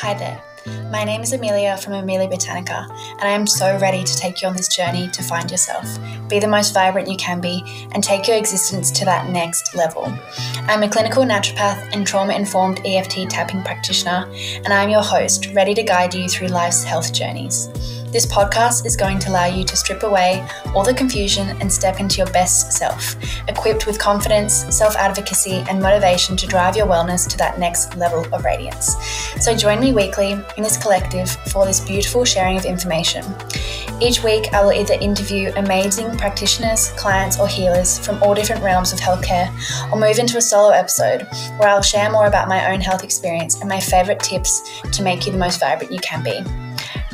Hi there, my name is Amelia from Amelia Botanica, and I am so ready to take you on this journey to find yourself, be the most vibrant you can be, and take your existence to that next level. I'm a clinical naturopath and trauma-informed EFT tapping practitioner, and I'm your host, ready to guide you through life's health journeys. This podcast is going to allow you to strip away all the confusion and step into your best self, equipped with confidence, self-advocacy, and motivation to drive your wellness to that next level of radiance. So join me weekly in this collective for this beautiful sharing of information. Each week, I will either interview amazing practitioners, clients, or healers from all different realms of healthcare, or move into a solo episode where I'll share more about my own health experience and my favorite tips to make you the most vibrant you can be.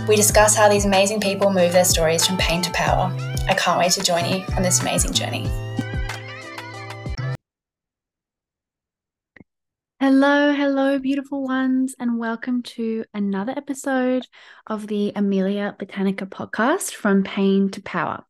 We discuss how these amazing people move their stories from pain to power. I can't wait to join you on this amazing journey. Hello, beautiful ones, and welcome to another episode of the Amelia Botanica podcast, From Pain to Power.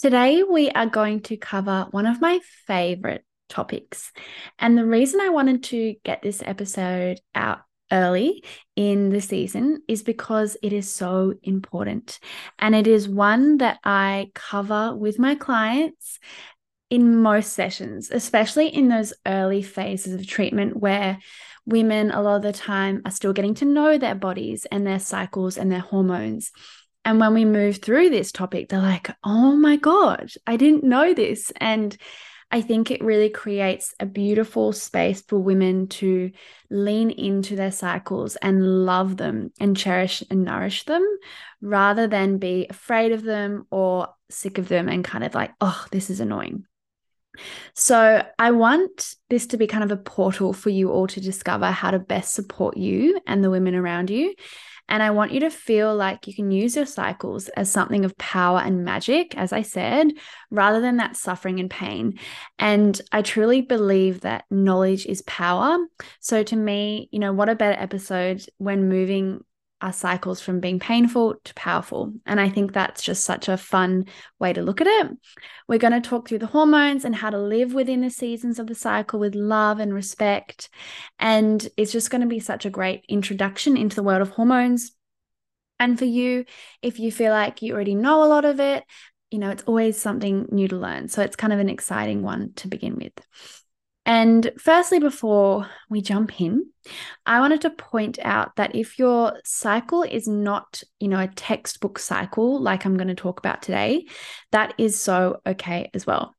Today, we are going to cover one of my favorite topics. And the reason I wanted to get this episode out early in the season is because it is so important, and it is one that I cover with my clients in most sessions, especially in those early phases of treatment where women a lot of the time are still getting to know their bodies and their cycles and their hormones. And when we move through this topic, they're like, oh my God, I didn't know this. And I think it really creates a beautiful space for women to lean into their cycles and love them and cherish and nourish them rather than be afraid of them or sick of them and kind of like, oh, this is annoying. So I want this to be kind of a portal for you all to discover how to best support you and the women around you. And I want you to feel like you can use your cycles as something of power and magic, as I said, rather than that suffering and pain. And I truly believe that knowledge is power. So to me, you know, what a better episode when moving our cycles from being painful to powerful. And I think that's just such a fun way to look at it. We're going to talk through the hormones and how to live within the seasons of the cycle with love and respect. And it's just going to be such a great introduction into the world of hormones. And for you, if you feel like you already know a lot of it, you know, it's always something new to learn. So it's kind of an exciting one to begin with. And firstly, before we jump in, I wanted to point out that if your cycle is not, you know, a textbook cycle like I'm going to talk about today, that is so okay as well.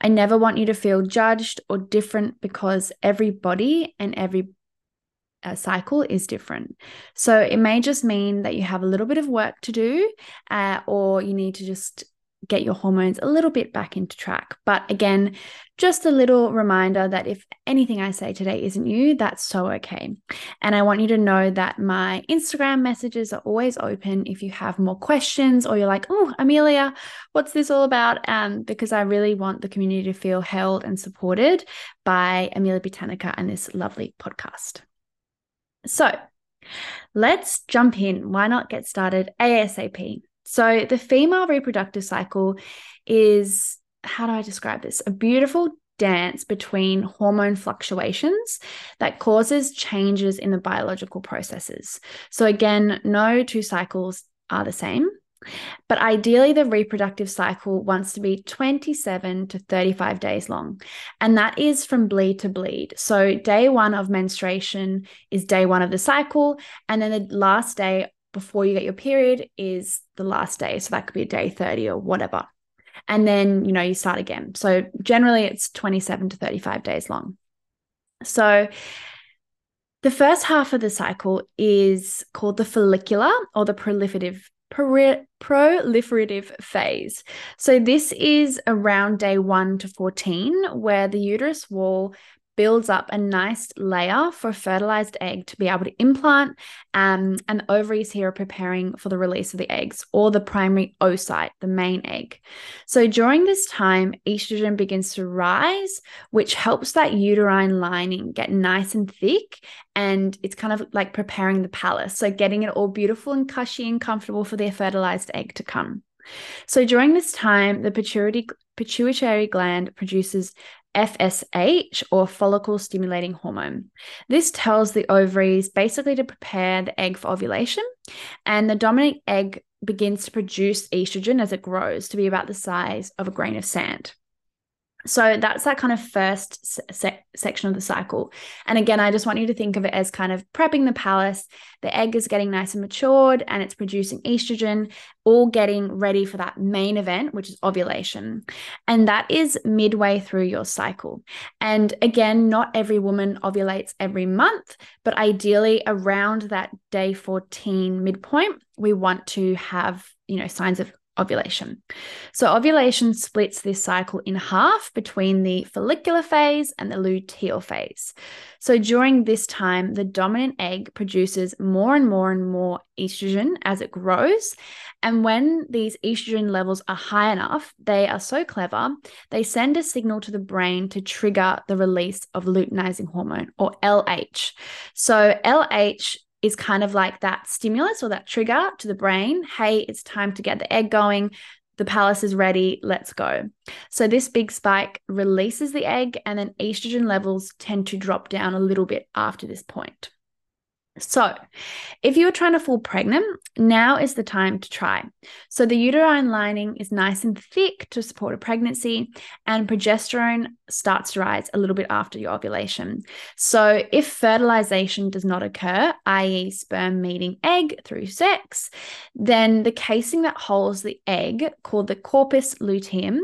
I never want you to feel judged or different because every body and every cycle is different. So it may just mean that you have a little bit of work to do, or you need to just get your hormones a little bit back into track. But again, just a little reminder that if anything I say today isn't you, that's so okay. And I want you to know that my Instagram messages are always open if you have more questions or you're like, oh, Amelia, what's this all about? Because I really want the community to feel held and supported by Amelia Botanica and this lovely podcast. So let's jump in. Why not get started ASAP? So the female reproductive cycle is, how do I describe this? A beautiful dance between hormone fluctuations that causes changes in the biological processes. So again, no two cycles are the same, but ideally the reproductive cycle wants to be 27 to 35 days long. And that is from bleed to bleed. So day one of menstruation is day one of the cycle. And then the last day before you get your period is the last day. So that could be day 30 or whatever. And then, you know, you start again. So generally it's 27 to 35 days long. So the first half of the cycle is called the follicular or the proliferative phase. So this is around day 1 to 14 where the uterus wall builds up a nice layer for a fertilized egg to be able to implant, and the ovaries here are preparing for the release of the eggs or the primary oocyte, the main egg. So during this time, estrogen begins to rise, which helps that uterine lining get nice and thick, and it's kind of like preparing the palace, so getting it all beautiful and cushy and comfortable for their fertilized egg to come. So during this time, the pituitary gland produces FSH, or follicle stimulating hormone. This tells the ovaries basically to prepare the egg for ovulation, and the dominant egg begins to produce estrogen as it grows to be about the size of a grain of sand. So that's that kind of first section of the cycle. And again, I just want you to think of it as kind of prepping the palace. The egg is getting nice and matured and it's producing estrogen, all getting ready for that main event, which is ovulation. And that is midway through your cycle. And again, not every woman ovulates every month, but ideally around that day 14 midpoint, we want to have, signs of ovulation. So ovulation splits this cycle in half between the follicular phase and the luteal phase. So during this time, the dominant egg produces more and more and more estrogen as it grows. And when these estrogen levels are high enough, they are so clever, they send a signal to the brain to trigger the release of luteinizing hormone, or LH. So LH is kind of like that stimulus or that trigger to the brain. Hey, it's time to get the egg going. The palace is ready. Let's go. So this big spike releases the egg, and then estrogen levels tend to drop down a little bit after this point. So if you are trying to fall pregnant, now is the time to try. So the uterine lining is nice and thick to support a pregnancy, and progesterone starts to rise a little bit after your ovulation. So if fertilization does not occur, i.e. sperm meeting egg through sex, then the casing that holds the egg, called the corpus luteum,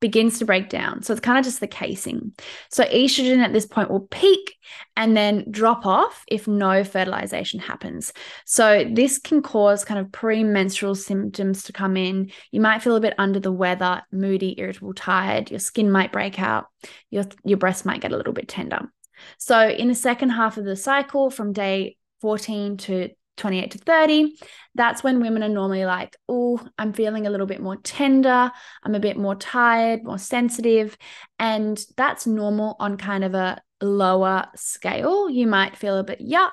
begins to break down. So it's kind of just the casing. So estrogen at this point will peak and then drop off if no fertilization happens. So this can cause kind of premenstrual symptoms to come in. You might feel a bit under the weather, moody, irritable, tired. Your skin might break out. Your breasts might get a little bit tender. So in the second half of the cycle, from day 14 to 28 to 30, that's when women are normally like, oh, I'm feeling a little bit more tender, I'm a bit more tired, more sensitive, and that's normal on kind of a lower scale. You might feel a bit yuck,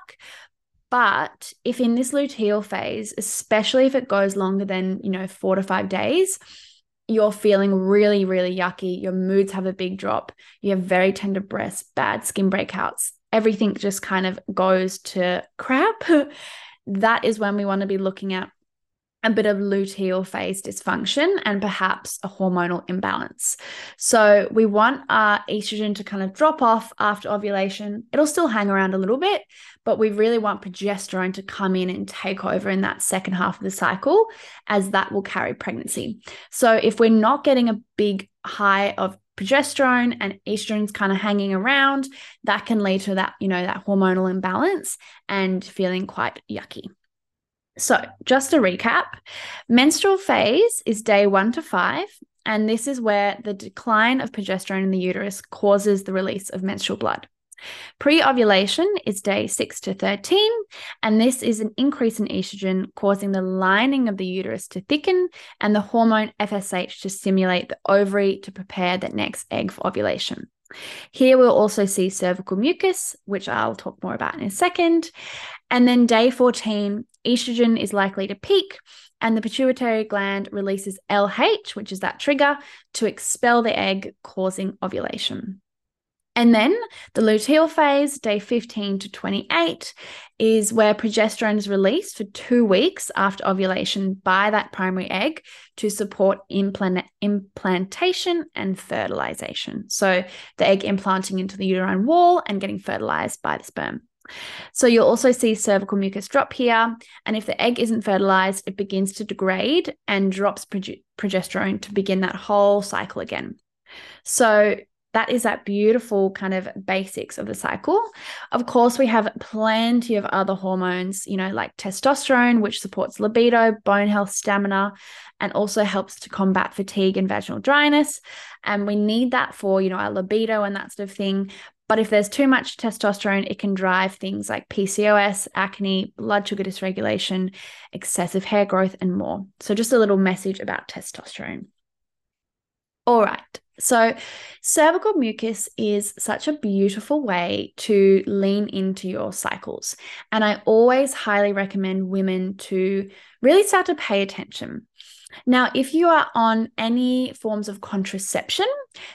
but if in this luteal phase, especially if it goes longer than, 4 to 5 days, you're feeling really, really yucky, your moods have a big drop, you have very tender breasts, bad skin breakouts, everything just kind of goes to crap, that is when we want to be looking at a bit of luteal phase dysfunction and perhaps a hormonal imbalance. So we want our estrogen to kind of drop off after ovulation. It'll still hang around a little bit, but we really want progesterone to come in and take over in that second half of the cycle, as that will carry pregnancy. So if we're not getting a big high of progesterone and estrogen's kind of hanging around, that can lead to that, that hormonal imbalance and feeling quite yucky. So just to recap, menstrual phase is day 1 to 5, and this is where the decline of progesterone in the uterus causes the release of menstrual blood. Pre-ovulation is day 6 to 13, and this is an increase in estrogen causing the lining of the uterus to thicken and the hormone FSH to stimulate the ovary to prepare the next egg for ovulation. Here we'll also see cervical mucus, which I'll talk more about in a second. And then day 14, estrogen is likely to peak, and the pituitary gland releases LH, which is that trigger, to expel the egg, causing ovulation. And then the luteal phase, day 15 to 28, is where progesterone is released for 2 weeks after ovulation by that primary egg to support implantation and fertilization. So the egg implanting into the uterine wall and getting fertilized by the sperm. So you'll also see cervical mucus drop here, and if the egg isn't fertilized, it begins to degrade and drops progesterone to begin that whole cycle again. So that is that beautiful kind of basics of the cycle. Of course, we have plenty of other hormones, like testosterone, which supports libido, bone health, stamina, and also helps to combat fatigue and vaginal dryness. And we need that for, our libido and that sort of thing. But if there's too much testosterone, it can drive things like PCOS, acne, blood sugar dysregulation, excessive hair growth, and more. So just a little message about testosterone. All right. So cervical mucus is such a beautiful way to lean into your cycles. And I always highly recommend women to really start to pay attention. Now, if you are on any forms of contraception,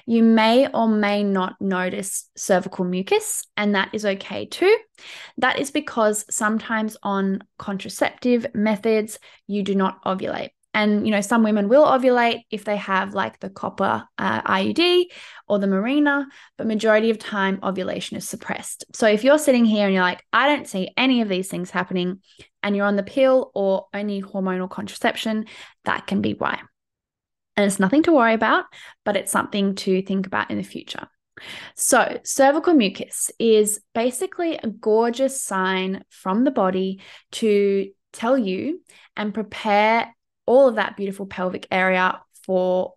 you may or may not notice cervical mucus, and that is okay too. That is because sometimes on contraceptive methods, you do not ovulate. And, you know, some women will ovulate if they have like the copper IUD or the Mirena, but majority of time ovulation is suppressed. So if you're sitting here and you're like, I don't see any of these things happening, and you're on the pill or only hormonal contraception, that can be why. And it's nothing to worry about, but it's something to think about in the future. So cervical mucus is basically a gorgeous sign from the body to tell you and prepare all of that beautiful pelvic area for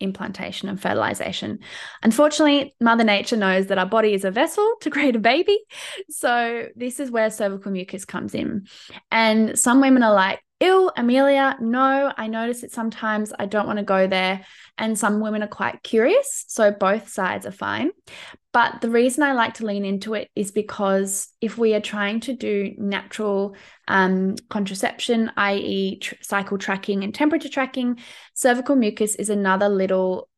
implantation and fertilization. Unfortunately, Mother Nature knows that our body is a vessel to create a baby. So this is where cervical mucus comes in. And some women are like, ew, Amelia, no, I notice it sometimes. I don't want to go there. And some women are quite curious. So both sides are fine. But the reason I like to lean into it is because if we are trying to do natural contraception, i.e. cycle tracking and temperature tracking, cervical mucus is another little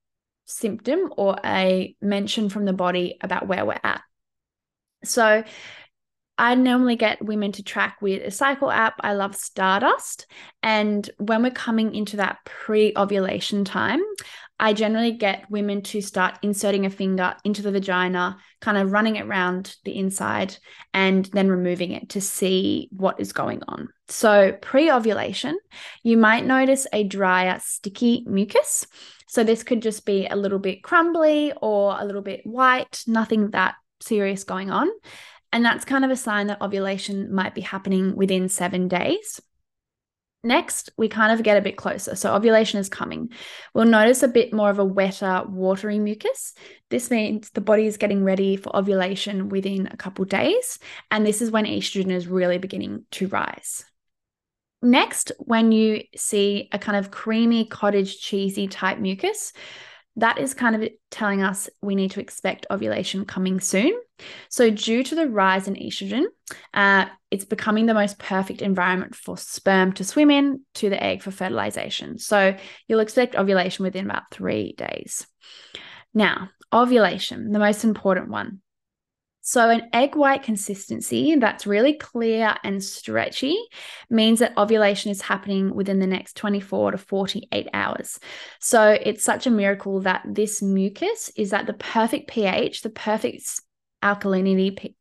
symptom or a mention from the body about where we're at. So I normally get women to track with a cycle app. I love Stardust. And when we're coming into that pre-ovulation time, I generally get women to start inserting a finger into the vagina, kind of running it around the inside and then removing it to see what is going on. So pre-ovulation, you might notice a drier, sticky mucus. So this could just be a little bit crumbly or a little bit white, nothing that serious going on. And that's kind of a sign that ovulation might be happening within 7 days. Next, we kind of get a bit closer. So ovulation is coming. We'll notice a bit more of a wetter, watery mucus. This means the body is getting ready for ovulation within a couple of days. And this is when estrogen is really beginning to rise. Next, when you see a kind of creamy, cottage cheesy type mucus, that is kind of telling us we need to expect ovulation coming soon. So due to the rise in estrogen, it's becoming the most perfect environment for sperm to swim in to the egg for fertilization. So you'll expect ovulation within about 3 days. Now, ovulation, the most important one. So an egg white consistency that's really clear and stretchy means that ovulation is happening within the next 24 to 48 hours. So it's such a miracle that this mucus is at the perfect pH, the perfect alkalinity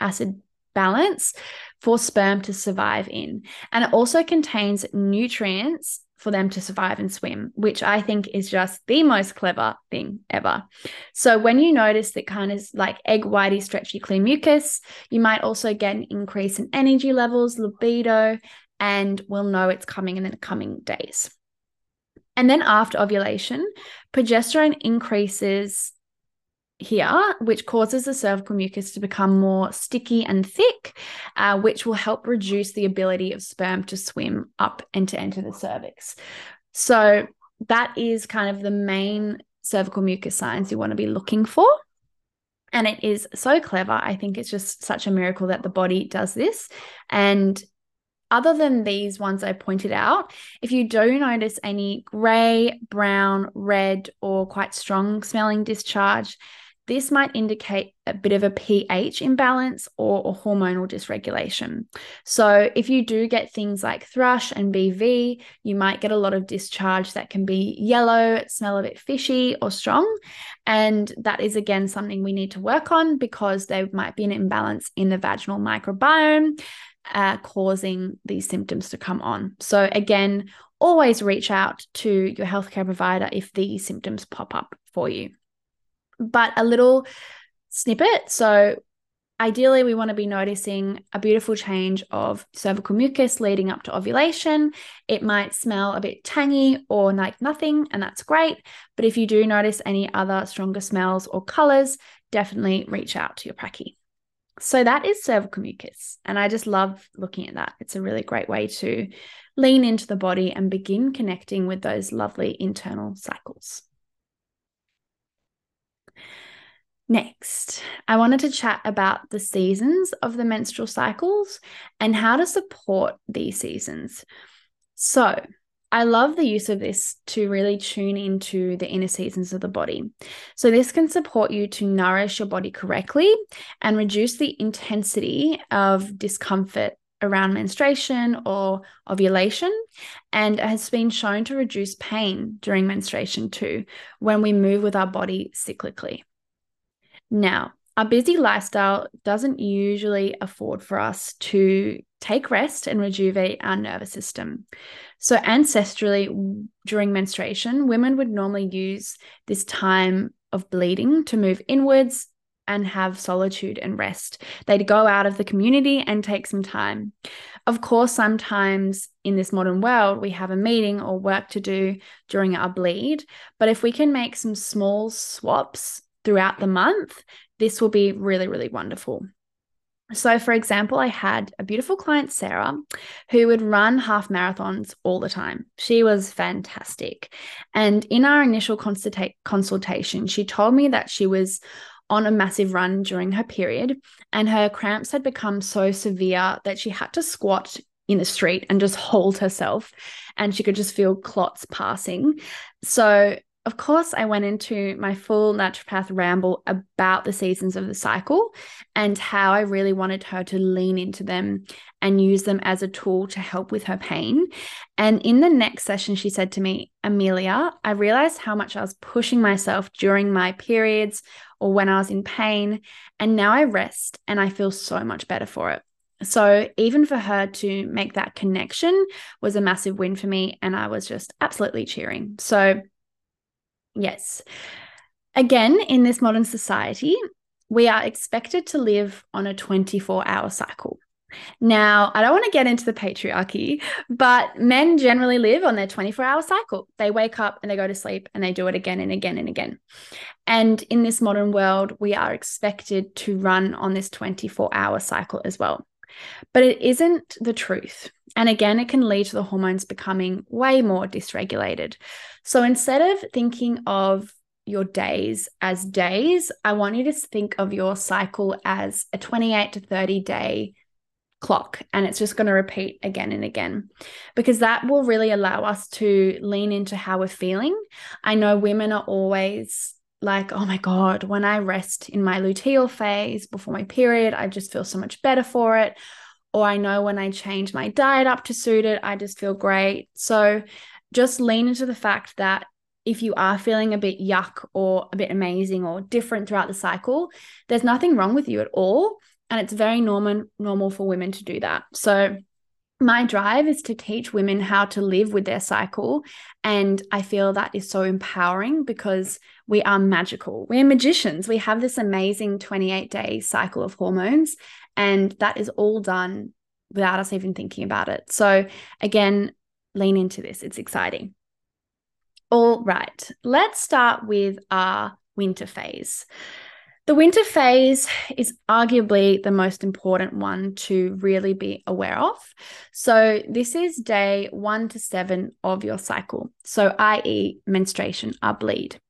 acid balance for sperm to survive in. And it also contains nutrients for them to survive and swim, which I think is just the most clever thing ever. So when you notice that kind of like egg whitey, stretchy, clear mucus, you might also get an increase in energy levels, libido, and we'll know it's coming in the coming days. And then after ovulation, progesterone increases here, which causes the cervical mucus to become more sticky and thick, which will help reduce the ability of sperm to swim up and to enter the cervix. So that is kind of the main cervical mucus signs you want to be looking for. And it is so clever. I think it's just such a miracle that the body does this. And other than these ones I pointed out, if you do notice any gray, brown, red, or quite strong smelling discharge, this might indicate a bit of a pH imbalance or hormonal dysregulation. So if you do get things like thrush and BV, you might get a lot of discharge that can be yellow, smell a bit fishy or strong. And that is, again, something we need to work on because there might be an imbalance in the vaginal microbiome causing these symptoms to come on. So again, always reach out to your healthcare provider if these symptoms pop up for you. But a little snippet. So ideally, we want to be noticing a beautiful change of cervical mucus leading up to ovulation. It might smell a bit tangy or like nothing, and that's great. But if you do notice any other stronger smells or colors, definitely reach out to your praccy. So that is cervical mucus. And I just love looking at that. It's a really great way to lean into the body and begin connecting with those lovely internal cycles. Next, I wanted to chat about the seasons of the menstrual cycles and how to support these seasons. So I love the use of this to really tune into the inner seasons of the body. So this can support you to nourish your body correctly and reduce the intensity of discomfort around menstruation or ovulation, and has been shown to reduce pain during menstruation too, when we move with our body cyclically. Now, our busy lifestyle doesn't usually afford for us to take rest and rejuvenate our nervous system. So ancestrally, during menstruation, women would normally use this time of bleeding to move inwards and have solitude and rest. They'd go out of the community and take some time. Of course, sometimes in this modern world, we have a meeting or work to do during our bleed, but if we can make some small swaps throughout the month, this will be really, really wonderful. So for example, I had a beautiful client, Sarah, who would run half marathons all the time. She was fantastic. And in our initial consultation, she told me that she was on a massive run during her period, and her cramps had become so severe that she had to squat in the street and just hold herself, and she could just feel clots passing. So of course, I went into my full naturopath ramble about the seasons of the cycle and how I really wanted her to lean into them and use them as a tool to help with her pain. And in the next session, she said to me, "Amelia, I realized how much I was pushing myself during my periods or when I was in pain, and now I rest and I feel so much better for it." So even for her to make that connection was a massive win for me, and I was just absolutely cheering. So yes. Again, in this modern society, we are expected to live on a 24-hour cycle. Now, I don't want to get into the patriarchy, but men generally live on their 24-hour cycle. They wake up and they go to sleep and they do it again and again and again. And in this modern world, we are expected to run on this 24-hour cycle as well. But it isn't the truth. And again, it can lead to the hormones becoming way more dysregulated. So instead of thinking of your days as days, I want you to think of your cycle as a 28 to 30 day clock. And it's just going to repeat again and again, because that will really allow us to lean into how we're feeling. I know women are always like, "Oh my God, when I rest in my luteal phase before my period, I just feel so much better for it." Or, "I know when I change my diet up to suit it, I just feel great." So just lean into the fact that if you are feeling a bit yuck or a bit amazing or different throughout the cycle, there's nothing wrong with you at all. And it's very normal for women to do that. So my drive is to teach women how to live with their cycle. And I feel that is so empowering, because we are magical. We're magicians. We have this amazing 28-day cycle of hormones, and that is all done without us even thinking about it. So again, lean into this. It's exciting. All right, let's start with our winter phase. The winter phase is arguably the most important one to really be aware of. So this is day 1 to 7 of your cycle. So i.e. menstruation, our bleed.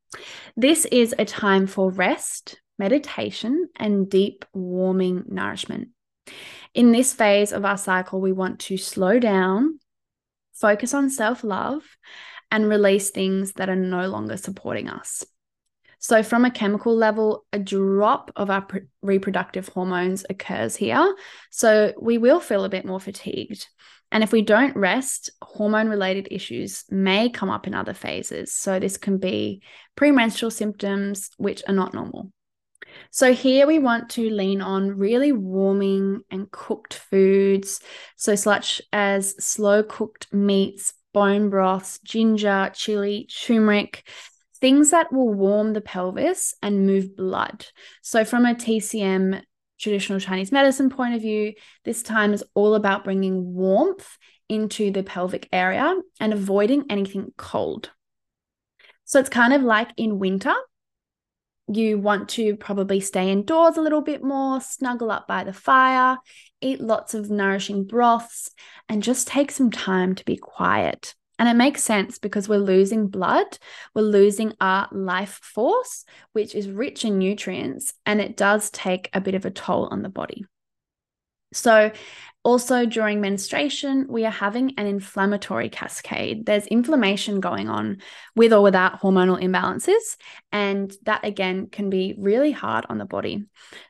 This is a time for rest, meditation, and deep warming nourishment. In this phase of our cycle, we want to slow down, focus on self-love, and release things that are no longer supporting us. So from a chemical level, a drop of our reproductive hormones occurs here. So we will feel a bit more fatigued. And if we don't rest, hormone-related issues may come up in other phases. So this can be premenstrual symptoms, which are not normal. So here we want to lean on really warming and cooked foods, so such as slow-cooked meats, bone broths, ginger, chili, turmeric, things that will warm the pelvis and move blood. So from a TCM, traditional Chinese medicine point of view, this time is all about bringing warmth into the pelvic area and avoiding anything cold. So it's kind of like in winter, you want to probably stay indoors a little bit more, snuggle up by the fire, eat lots of nourishing broths, and just take some time to be quiet. And it makes sense, because we're losing blood, we're losing our life force, which is rich in nutrients, and it does take a bit of a toll on the body. So Also, during menstruation, we are having an inflammatory cascade. There's inflammation going on with or without hormonal imbalances, and that, again, can be really hard on the body.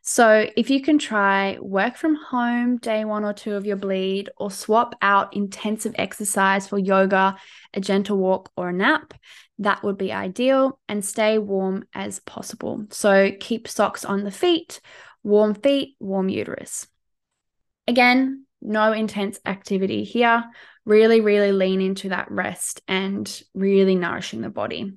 So if you can try work from home day 1 or 2 of your bleed, or swap out intensive exercise for yoga, a gentle walk, or a nap, that would be ideal, and stay warm as possible. So keep socks on the feet, warm uterus. Again, no intense activity here. Really, really lean into that rest and really nourishing the body.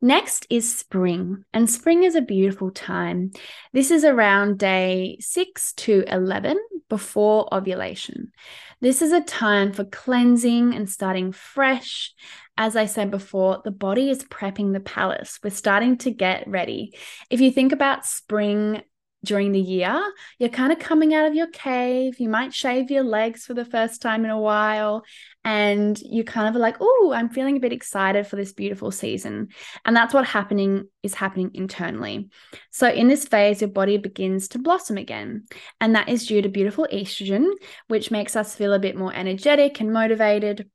Next is spring, and spring is a beautiful time. This is around day 6 to 11 before ovulation. This is a time for cleansing and starting fresh. As I said before, the body is prepping the palace. We're starting to get ready. If you think about spring during the year, you're kind of coming out of your cave. You might shave your legs for the first time in a while, and you kind of are like, oh, I'm feeling a bit excited for this beautiful season. And that's what is happening internally. So in this phase, your body begins to blossom again. And that is due to beautiful estrogen, which makes us feel a bit more energetic and motivated.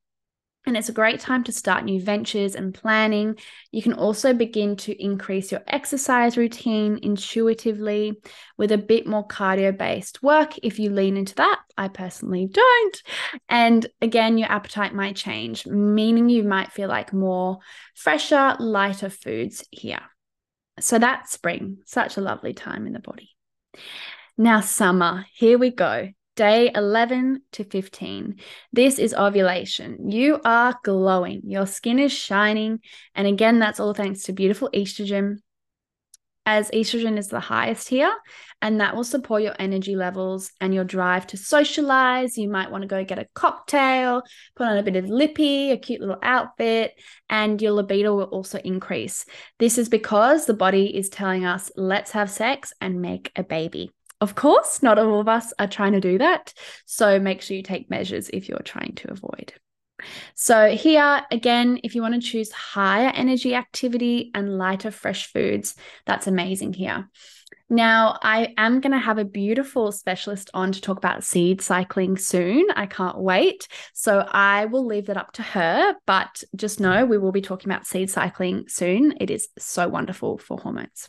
And it's a great time to start new ventures and planning. You can also begin to increase your exercise routine intuitively with a bit more cardio-based work if you lean into that. I personally don't. And again, your appetite might change, meaning you might feel like more fresher, lighter foods here. So that's spring, such a lovely time in the body. Now, summer, here we go. Day 11 to 15. This is ovulation. You are glowing. Your skin is shining. And again, that's all thanks to beautiful estrogen, as estrogen is the highest here. And that will support your energy levels and your drive to socialize. You might want to go get a cocktail, put on a bit of lippy, a cute little outfit, and your libido will also increase. This is because the body is telling us, let's have sex and make a baby. Of course, not all of us are trying to do that, so make sure you take measures if you're trying to avoid. So here, again, if you want to choose higher energy activity and lighter fresh foods, that's amazing here. Now, I am going to have a beautiful specialist on to talk about seed cycling soon. I can't wait. So I will leave that up to her, but just know we will be talking about seed cycling soon. It is so wonderful for hormones.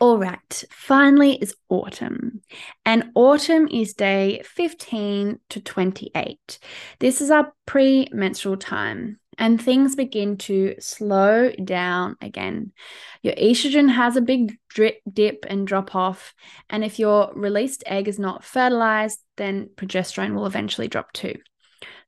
All right, finally is autumn, and autumn is day 15 to 28. This is our pre-menstrual time, and things begin to slow down again. Your estrogen has a big dip and drop off, and if your released egg is not fertilized, then progesterone will eventually drop too.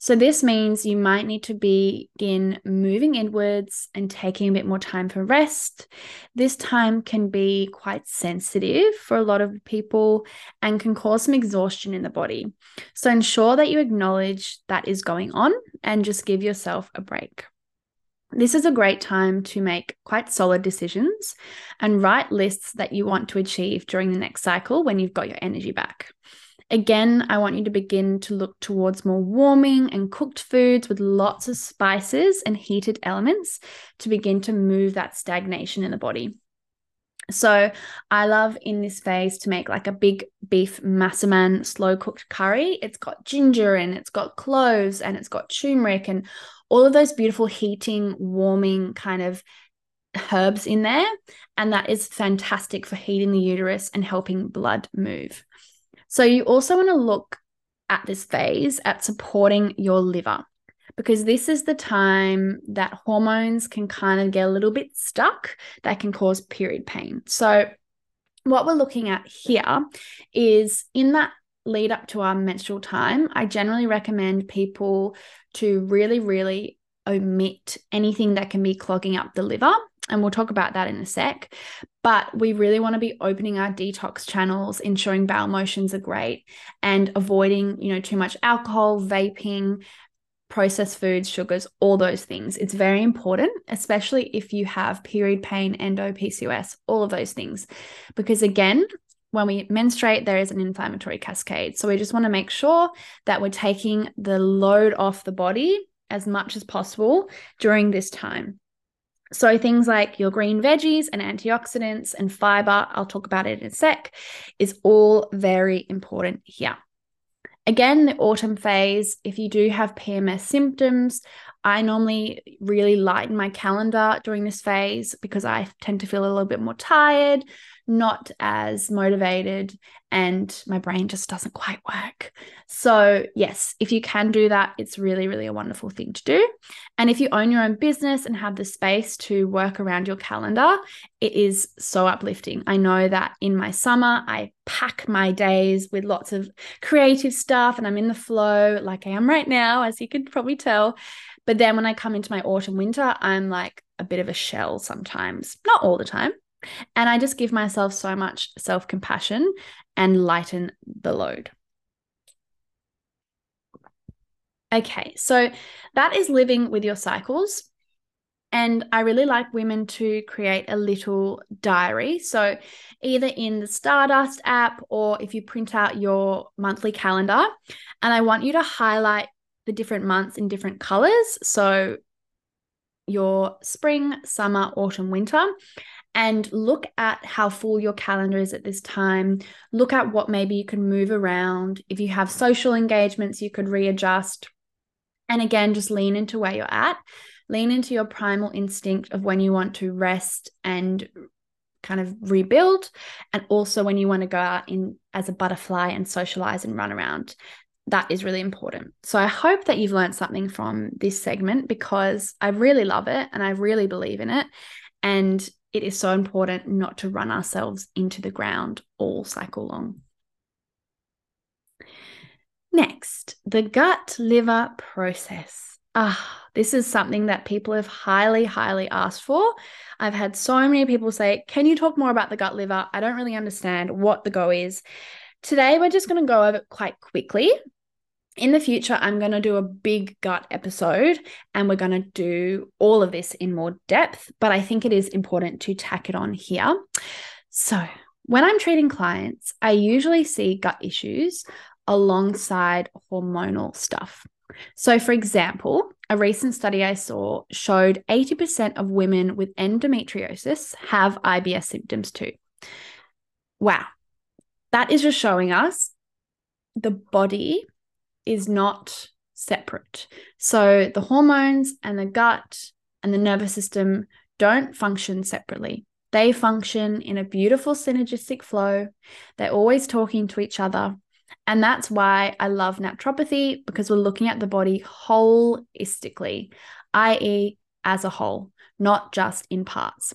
So this means you might need to begin moving inwards and taking a bit more time for rest. This time can be quite sensitive for a lot of people and can cause some exhaustion in the body. So ensure that you acknowledge that is going on and just give yourself a break. This is a great time to make quite solid decisions and write lists that you want to achieve during the next cycle when you've got your energy back. Again, I want you to begin to look towards more warming and cooked foods with lots of spices and heated elements to begin to move that stagnation in the body. So I love in this phase to make like a big beef massaman slow cooked curry. It's got ginger and it's got cloves and it's got turmeric and all of those beautiful heating, warming kind of herbs in there. And that is fantastic for heating the uterus and helping blood move. So you also want to look at this phase at supporting your liver, because this is the time that hormones can kind of get a little bit stuck that can cause period pain. So what we're looking at here is in that lead up to our menstrual time, I generally recommend people to really, really omit anything that can be clogging up the liver. And we'll talk about that in a sec. But we really want to be opening our detox channels, ensuring bowel motions are great, and avoiding, too much alcohol, vaping, processed foods, sugars, all those things. It's very important, especially if you have period pain, endo, PCOS, all of those things. Because again, when we menstruate, there is an inflammatory cascade. So we just want to make sure that we're taking the load off the body as much as possible during this time. So things like your green veggies and antioxidants and fiber, I'll talk about it in a sec, is all very important here. Again, the autumn phase, if you do have PMS symptoms, I normally really lighten my calendar during this phase because I tend to feel a little bit more tired, not as motivated, and my brain just doesn't quite work. So yes, if you can do that, it's really, really a wonderful thing to do. And if you own your own business and have the space to work around your calendar, it is so uplifting. I know that in my summer, I pack my days with lots of creative stuff and I'm in the flow like I am right now, as you can probably tell. But then when I come into my autumn winter, I'm like a bit of a shell sometimes, not all the time. And I just give myself so much self-compassion and lighten the load. Okay, so that is living with your cycles. And I really like women to create a little diary. So either in the Stardust app or if you print out your monthly calendar, and I want you to highlight the different months in different colors. So your spring, summer, autumn, winter. And look at how full your calendar is at this time. Look at what maybe you can move around. If you have social engagements, you could readjust. And again, just lean into where you're at. Lean into your primal instinct of when you want to rest and kind of rebuild, and also when you want to go out in as a butterfly and socialize and run around. That is really important. So I hope that you've learned something from this segment, because I really love it and I really believe in it. And it is so important not to run ourselves into the ground all cycle long. Next, the gut-liver process. This is something that people have highly, highly asked for. I've had so many people say, can you talk more about the gut-liver? I don't really understand what the go is. Today, we're just going to go over it quite quickly. In the future, I'm going to do a big gut episode and we're going to do all of this in more depth, but I think it is important to tack it on here. So when I'm treating clients, I usually see gut issues alongside hormonal stuff. So for example, a recent study I saw showed 80% of women with endometriosis have IBS symptoms too. Wow. That is just showing us the body is not separate. So the hormones and the gut and the nervous system don't function separately. They function in a beautiful synergistic flow. They're always talking to each other. And that's why I love naturopathy, because we're looking at the body holistically, i.e. as a whole, not just in parts.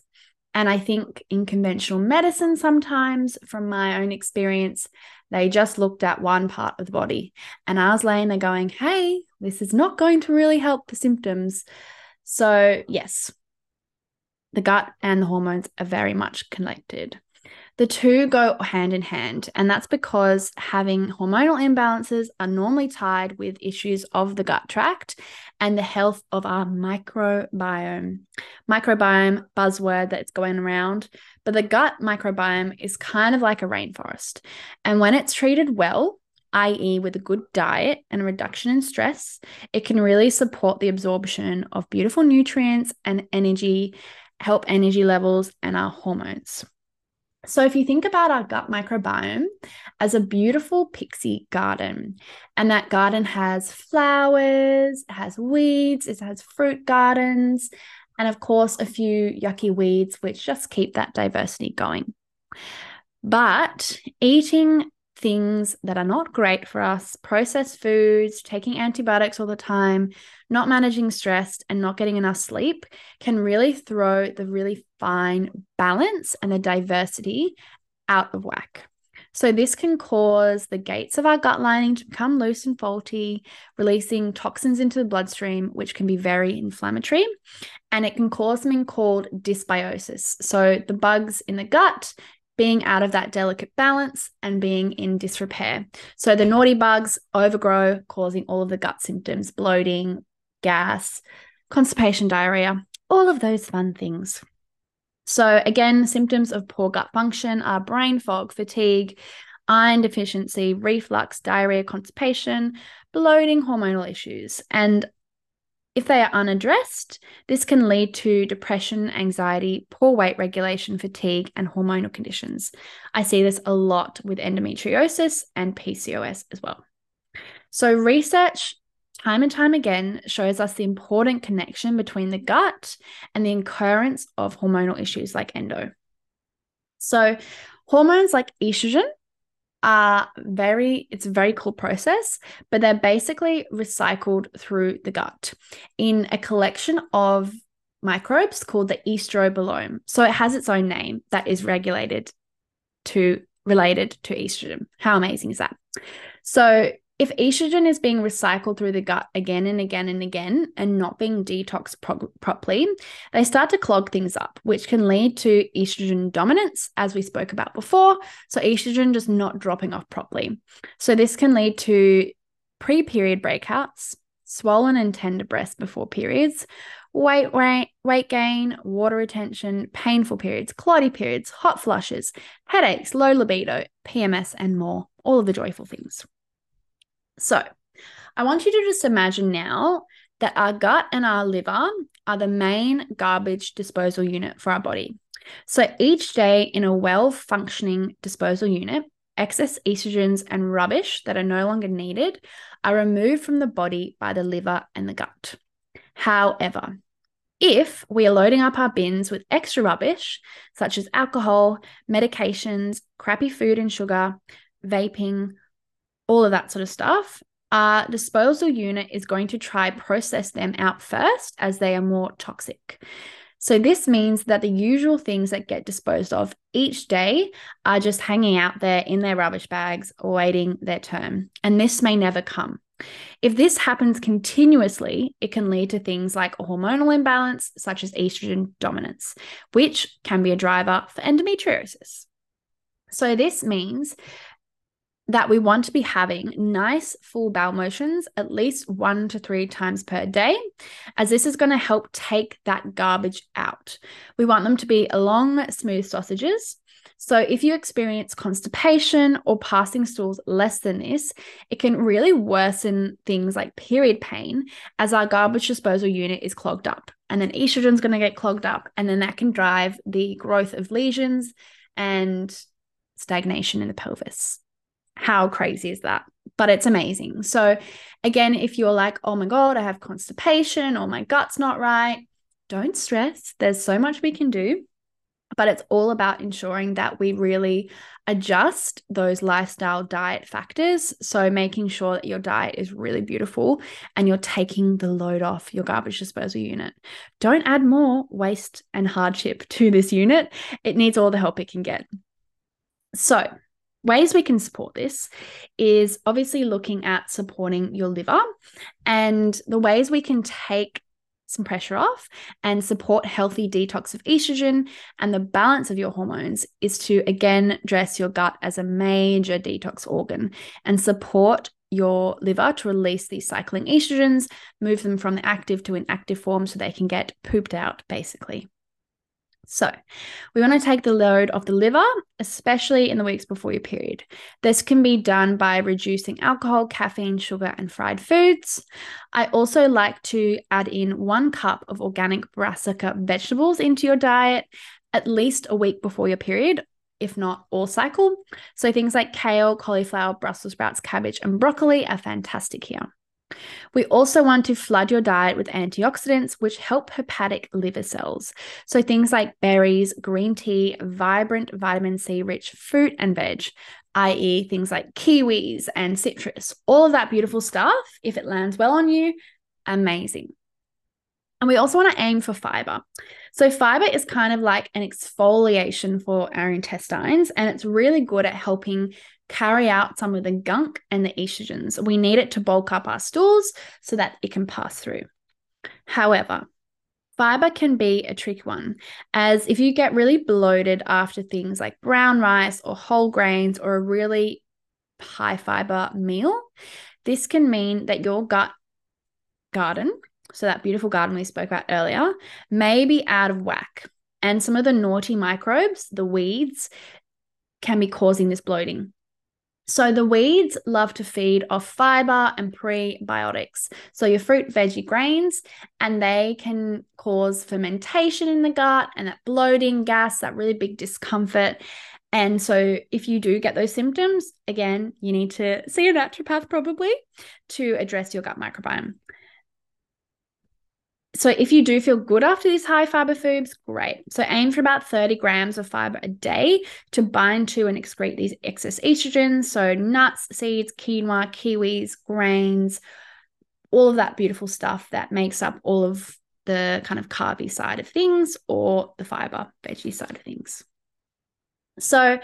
And I think in conventional medicine sometimes, from my own experience, they just looked at one part of the body. And I was laying there going, hey, this is not going to really help the symptoms. So yes, the gut and the hormones are very much connected. The two go hand in hand, and that's because having hormonal imbalances are normally tied with issues of the gut tract and the health of our microbiome. Microbiome, buzzword that's going around, but the gut microbiome is kind of like a rainforest. And when it's treated well, i.e. with a good diet and a reduction in stress, it can really support the absorption of beautiful nutrients and energy, help energy levels and our hormones. So if you think about our gut microbiome as a beautiful pixie garden, and that garden has flowers, it has weeds, it has fruit gardens, and of course a few yucky weeds, which just keep that diversity going. But eating things that are not great for us, processed foods, taking antibiotics all the time, not managing stress and not getting enough sleep can really throw the really fine balance and the diversity out of whack. So this can cause the gates of our gut lining to become loose and faulty, releasing toxins into the bloodstream, which can be very inflammatory, and it can cause something called dysbiosis. So the bugs in the gut being out of that delicate balance and being in disrepair. So the naughty bugs overgrow, causing all of the gut symptoms, bloating, gas, constipation, diarrhea, all of those fun things. So again, symptoms of poor gut function are brain fog, fatigue, iron deficiency, reflux, diarrhea, constipation, bloating, hormonal issues. And If they are unaddressed, this can lead to depression, anxiety, poor weight regulation, fatigue, and hormonal conditions. I see this a lot with endometriosis and PCOS as well. So research time and time again shows us the important connection between the gut and the occurrence of hormonal issues like endo. So hormones like estrogen are it's a very cool process, but they're basically recycled through the gut in a collection of microbes called the estrobolome. So it has its own name that is related to estrogen. How amazing is that? So if estrogen is being recycled through the gut again and again and again and not being detoxed properly, they start to clog things up, which can lead to estrogen dominance, as we spoke about before. So estrogen just not dropping off properly. So this can lead to pre-period breakouts, swollen and tender breasts before periods, weight gain, water retention, painful periods, clotty periods, hot flushes, headaches, low libido, PMS, and more, all of the joyful things. So I want you to just imagine now that our gut and our liver are the main garbage disposal unit for our body. So each day in a well-functioning disposal unit, excess estrogens and rubbish that are no longer needed are removed from the body by the liver and the gut. However, if we are loading up our bins with extra rubbish, such as alcohol, medications, crappy food and sugar, vaping, all of that sort of stuff, our disposal unit is going to try process them out first as they are more toxic. So this means that the usual things that get disposed of each day are just hanging out there in their rubbish bags, waiting their turn. And this may never come. If this happens continuously, it can lead to things like a hormonal imbalance, such as estrogen dominance, which can be a driver for endometriosis. So this means that we want to be having nice full bowel motions at least 1 to 3 times per day, as this is going to help take that garbage out. We want them to be long, smooth sausages. So if you experience constipation or passing stools less than this, it can really worsen things like period pain, as our garbage disposal unit is clogged up, and then estrogen is going to get clogged up, and then that can drive the growth of lesions and stagnation in the pelvis. How crazy is that? But it's amazing. So again, if you're like, oh my God, I have constipation or my gut's not right, don't stress. There's so much we can do, but it's all about ensuring that we really adjust those lifestyle diet factors. So making sure that your diet is really beautiful and you're taking the load off your garbage disposal unit. Don't add more waste and hardship to this unit. It needs all the help it can get. So ways we can support this is obviously looking at supporting your liver, and the ways we can take some pressure off and support healthy detox of estrogen and the balance of your hormones is to, again, dress your gut as a major detox organ and support your liver to release these cycling estrogens, move them from the active to inactive form so they can get pooped out, basically. So we want to take the load off the liver, especially in the weeks before your period. This can be done by reducing alcohol, caffeine, sugar, and fried foods. I also like to add in 1 cup of organic brassica vegetables into your diet at least a week before your period, if not all cycle. So things like kale, cauliflower, Brussels sprouts, cabbage, and broccoli are fantastic here. We also want to flood your diet with antioxidants, which help hepatic liver cells. So things like berries, green tea, vibrant vitamin C-rich fruit and veg, i.e. things like kiwis and citrus, all of that beautiful stuff, if it lands well on you, amazing. And we also want to aim for fiber. So fiber is kind of like an exfoliation for our intestines, and it's really good at helping carry out some of the gunk and the estrogens. We need it to bulk up our stools so that it can pass through. However, fiber can be a tricky one, as if you get really bloated after things like brown rice or whole grains or a really high fiber meal, this can mean that your gut garden, so that beautiful garden we spoke about earlier, may be out of whack. And some of the naughty microbes, the weeds, can be causing this bloating. So the weeds love to feed off fiber and prebiotics. So your fruit, veggie, grains, and they can cause fermentation in the gut and that bloating, gas, that really big discomfort. And so if you do get those symptoms, again, you need to see a naturopath probably to address your gut microbiome. So if you do feel good after these high fiber foods, great. So aim for about 30 grams of fiber a day to bind to and excrete these excess estrogens. So nuts, seeds, quinoa, kiwis, grains, all of that beautiful stuff that makes up all of the kind of carby side of things or the fiber, veggie side of things. So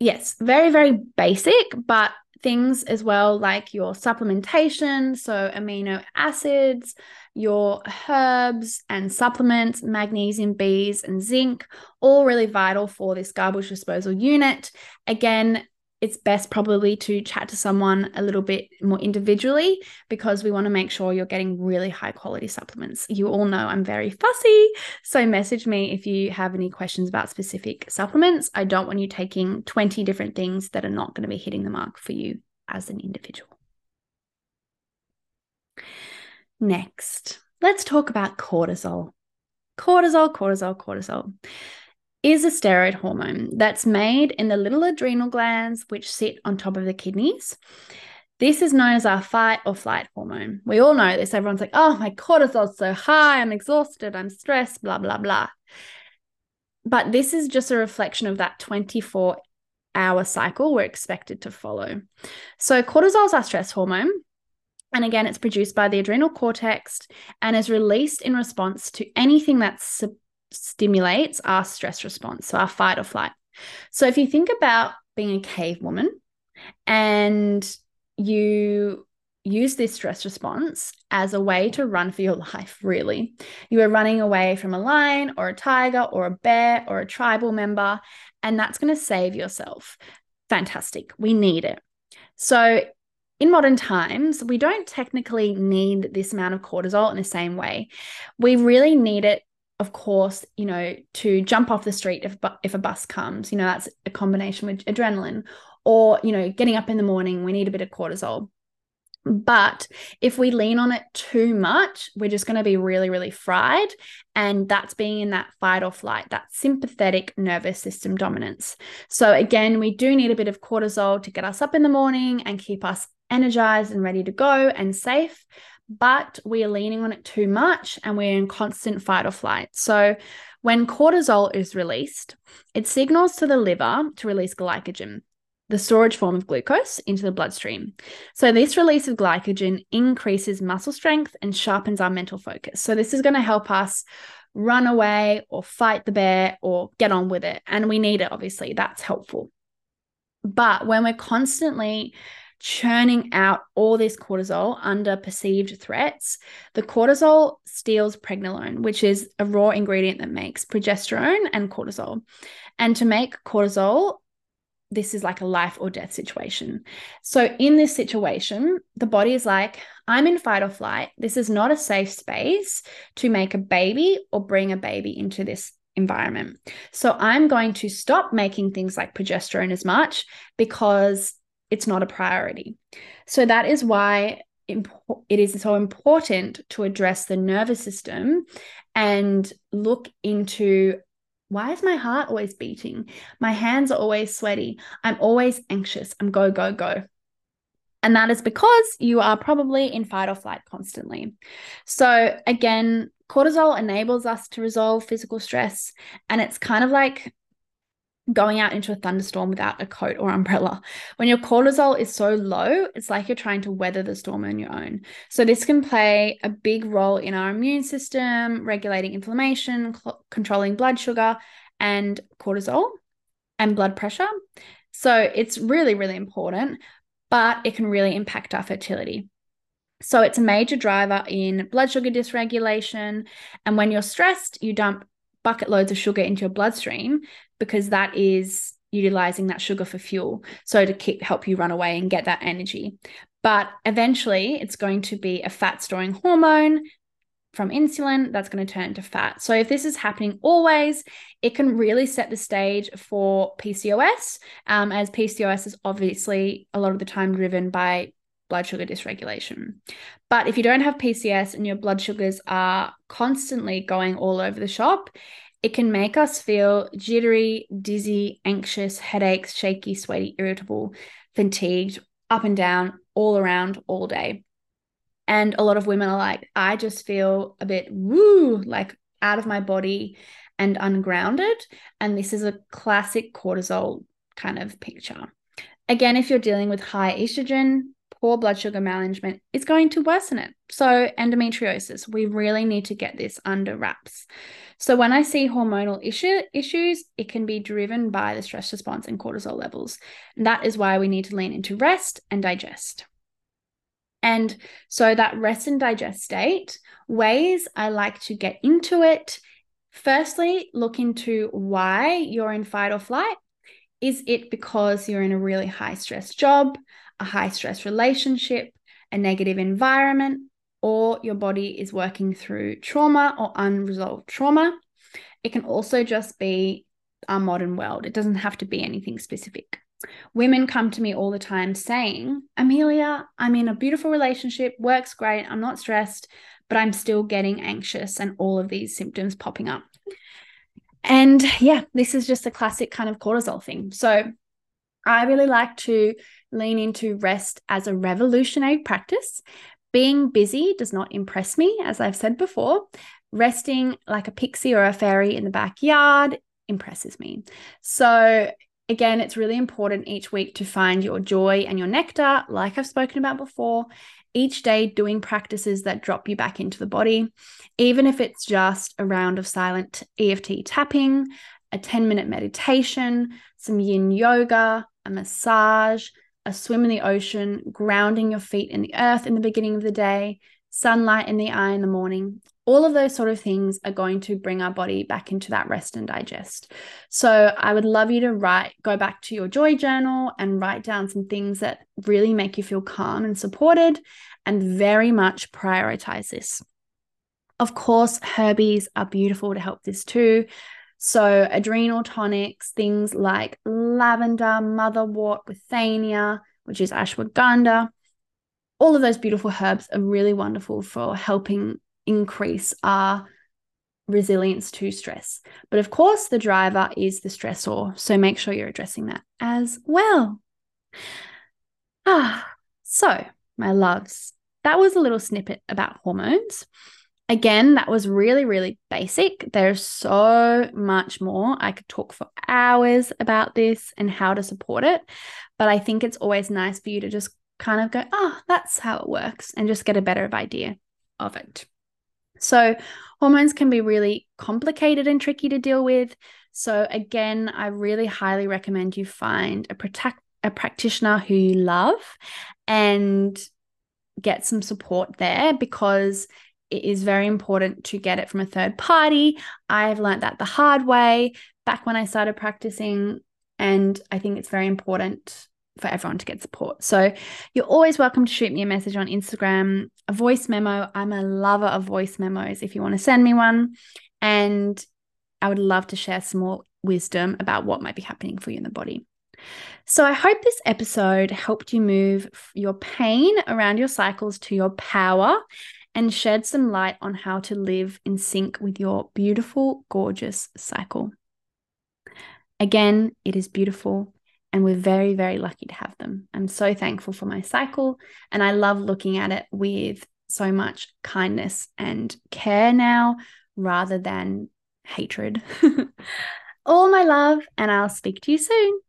yes, very, very basic, but things as well like your supplementation, so amino acids, your herbs and supplements, magnesium, Bs and zinc, all really vital for this garbage disposal unit. Again, it's best probably to chat to someone a little bit more individually because we want to make sure you're getting really high quality supplements. You all know I'm very fussy, so message me if you have any questions about specific supplements. I don't want you taking 20 different things that are not going to be hitting the mark for you as an individual. Next, let's talk about cortisol. Cortisol is a steroid hormone that's made in the little adrenal glands which sit on top of the kidneys. This is known as our fight or flight hormone. We all know this. Everyone's like, oh, my cortisol's so high, I'm exhausted, I'm stressed, blah, blah, blah. But this is just a reflection of that 24-hour cycle we're expected to follow. So cortisol is our stress hormone. And again, it's produced by the adrenal cortex and is released in response to anything that's stimulates our stress response, so our fight or flight. So if you think about being a cave woman and you use this stress response as a way to run for your life, really. You are running away from a lion or a tiger or a bear or a tribal member, and that's going to save yourself. Fantastic. We need it. So in modern times, we don't technically need this amount of cortisol in the same way. We really need it, of course, you know, to jump off the street if a bus comes, you know, that's a combination with adrenaline, or, you know, getting up in the morning, we need a bit of cortisol. But if we lean on it too much, we're just going to be really, really fried. And that's being in that fight or flight, that sympathetic nervous system dominance. So again, we do need a bit of cortisol to get us up in the morning and keep us energized and ready to go and safe. But we're leaning on it too much and we're in constant fight or flight. So when cortisol is released, it signals to the liver to release glycogen, the storage form of glucose, into the bloodstream. So this release of glycogen increases muscle strength and sharpens our mental focus. So this is going to help us run away or fight the bear or get on with it. And we need it, obviously. That's helpful. But when we're constantly churning out all this cortisol under perceived threats, the cortisol steals pregnenolone, which is a raw ingredient that makes progesterone and cortisol. And to make cortisol, this is like a life or death situation. So in this situation, the body is like, I'm in fight or flight. This is not a safe space to make a baby or bring a baby into this environment. So I'm going to stop making things like progesterone as much because it's not a priority. So that is why it is so important to address the nervous system and look into, why is my heart always beating? My hands are always sweaty. I'm always anxious. I'm go, go, go. And that is because you are probably in fight or flight constantly. So again, cortisol enables us to resolve physical stress. And it's kind of like going out into a thunderstorm without a coat or umbrella. When your cortisol is so low, it's like you're trying to weather the storm on your own. So this can play a big role in our immune system, regulating inflammation, controlling blood sugar and cortisol and blood pressure. So it's really, really important, but it can really impact our fertility. So it's a major driver in blood sugar dysregulation. And when you're stressed, you dump bucket loads of sugar into your bloodstream because that is utilizing that sugar for fuel. So to help you run away and get that energy. But eventually it's going to be a fat storing hormone from insulin, that's going to turn into fat. So if this is happening always, it can really set the stage for PCOS, as PCOS is obviously a lot of the time driven by blood sugar dysregulation. But if you don't have PCOS and your blood sugars are constantly going all over the shop, it can make us feel jittery, dizzy, anxious, headaches, shaky, sweaty, irritable, fatigued, up and down, all around, all day. And a lot of women are like, I just feel a bit woo, like out of my body and ungrounded. And this is a classic cortisol kind of picture. Again, if you're dealing with high estrogen, poor blood sugar management, it's going to worsen it. So endometriosis, we really need to get this under wraps. So when I see hormonal issues, it can be driven by the stress response and cortisol levels. And that is why we need to lean into rest and digest. And so that rest and digest state, ways I like to get into it. Firstly, look into why you're in fight or flight. Is it because you're in a really high stress job, a high stress relationship, a negative environment, or your body is working through trauma or unresolved trauma? It can also just be our modern world. It doesn't have to be anything specific. Women come to me all the time saying, Amelia, I'm in a beautiful relationship, works great, I'm not stressed, but I'm still getting anxious and all of these symptoms popping up. And yeah, this is just a classic kind of cortisol thing. So I really like to lean into rest as a revolutionary practice. Being busy does not impress me, as I've said before. Resting like a pixie or a fairy in the backyard impresses me. So again, it's really important each week to find your joy and your nectar, like I've spoken about before, each day doing practices that drop you back into the body, even if it's just a round of silent EFT tapping, a 10-minute meditation, some yin yoga, a massage, a swim in the ocean, grounding your feet in the earth in the beginning of the day, sunlight in the eye in the morning. All of those sort of things are going to bring our body back into that rest and digest. So I would love you to go back to your joy journal and write down some things that really make you feel calm and supported, and very much prioritize this. Of course, herbies are beautiful to help this too. So adrenal tonics, things like lavender, motherwort, withania, which is ashwagandha, all of those beautiful herbs are really wonderful for helping increase our resilience to stress. But of course, the driver is the stressor. So make sure you're addressing that as well. So my loves, that was a little snippet about hormones. Again, that was really, really basic. There's so much more. I could talk for hours about this and how to support it. But I think it's always nice for you to just kind of go, oh, that's how it works, and just get a better idea of it. So hormones can be really complicated and tricky to deal with. So again, I really highly recommend you find a practitioner who you love and get some support there, because it is very important to get it from a third party. I've learned that the hard way back when I started practicing, and I think it's very important for everyone to get support. So you're always welcome to shoot me a message on Instagram, a voice memo. I'm a lover of voice memos if you want to send me one. And I would love to share some more wisdom about what might be happening for you in the body. So I hope this episode helped you move your pain around your cycles to your power, and shed some light on how to live in sync with your beautiful, gorgeous cycle. Again, it is beautiful. And we're very, very lucky to have them. I'm so thankful for my cycle, and I love looking at it with so much kindness and care now rather than hatred. All my love, and I'll speak to you soon.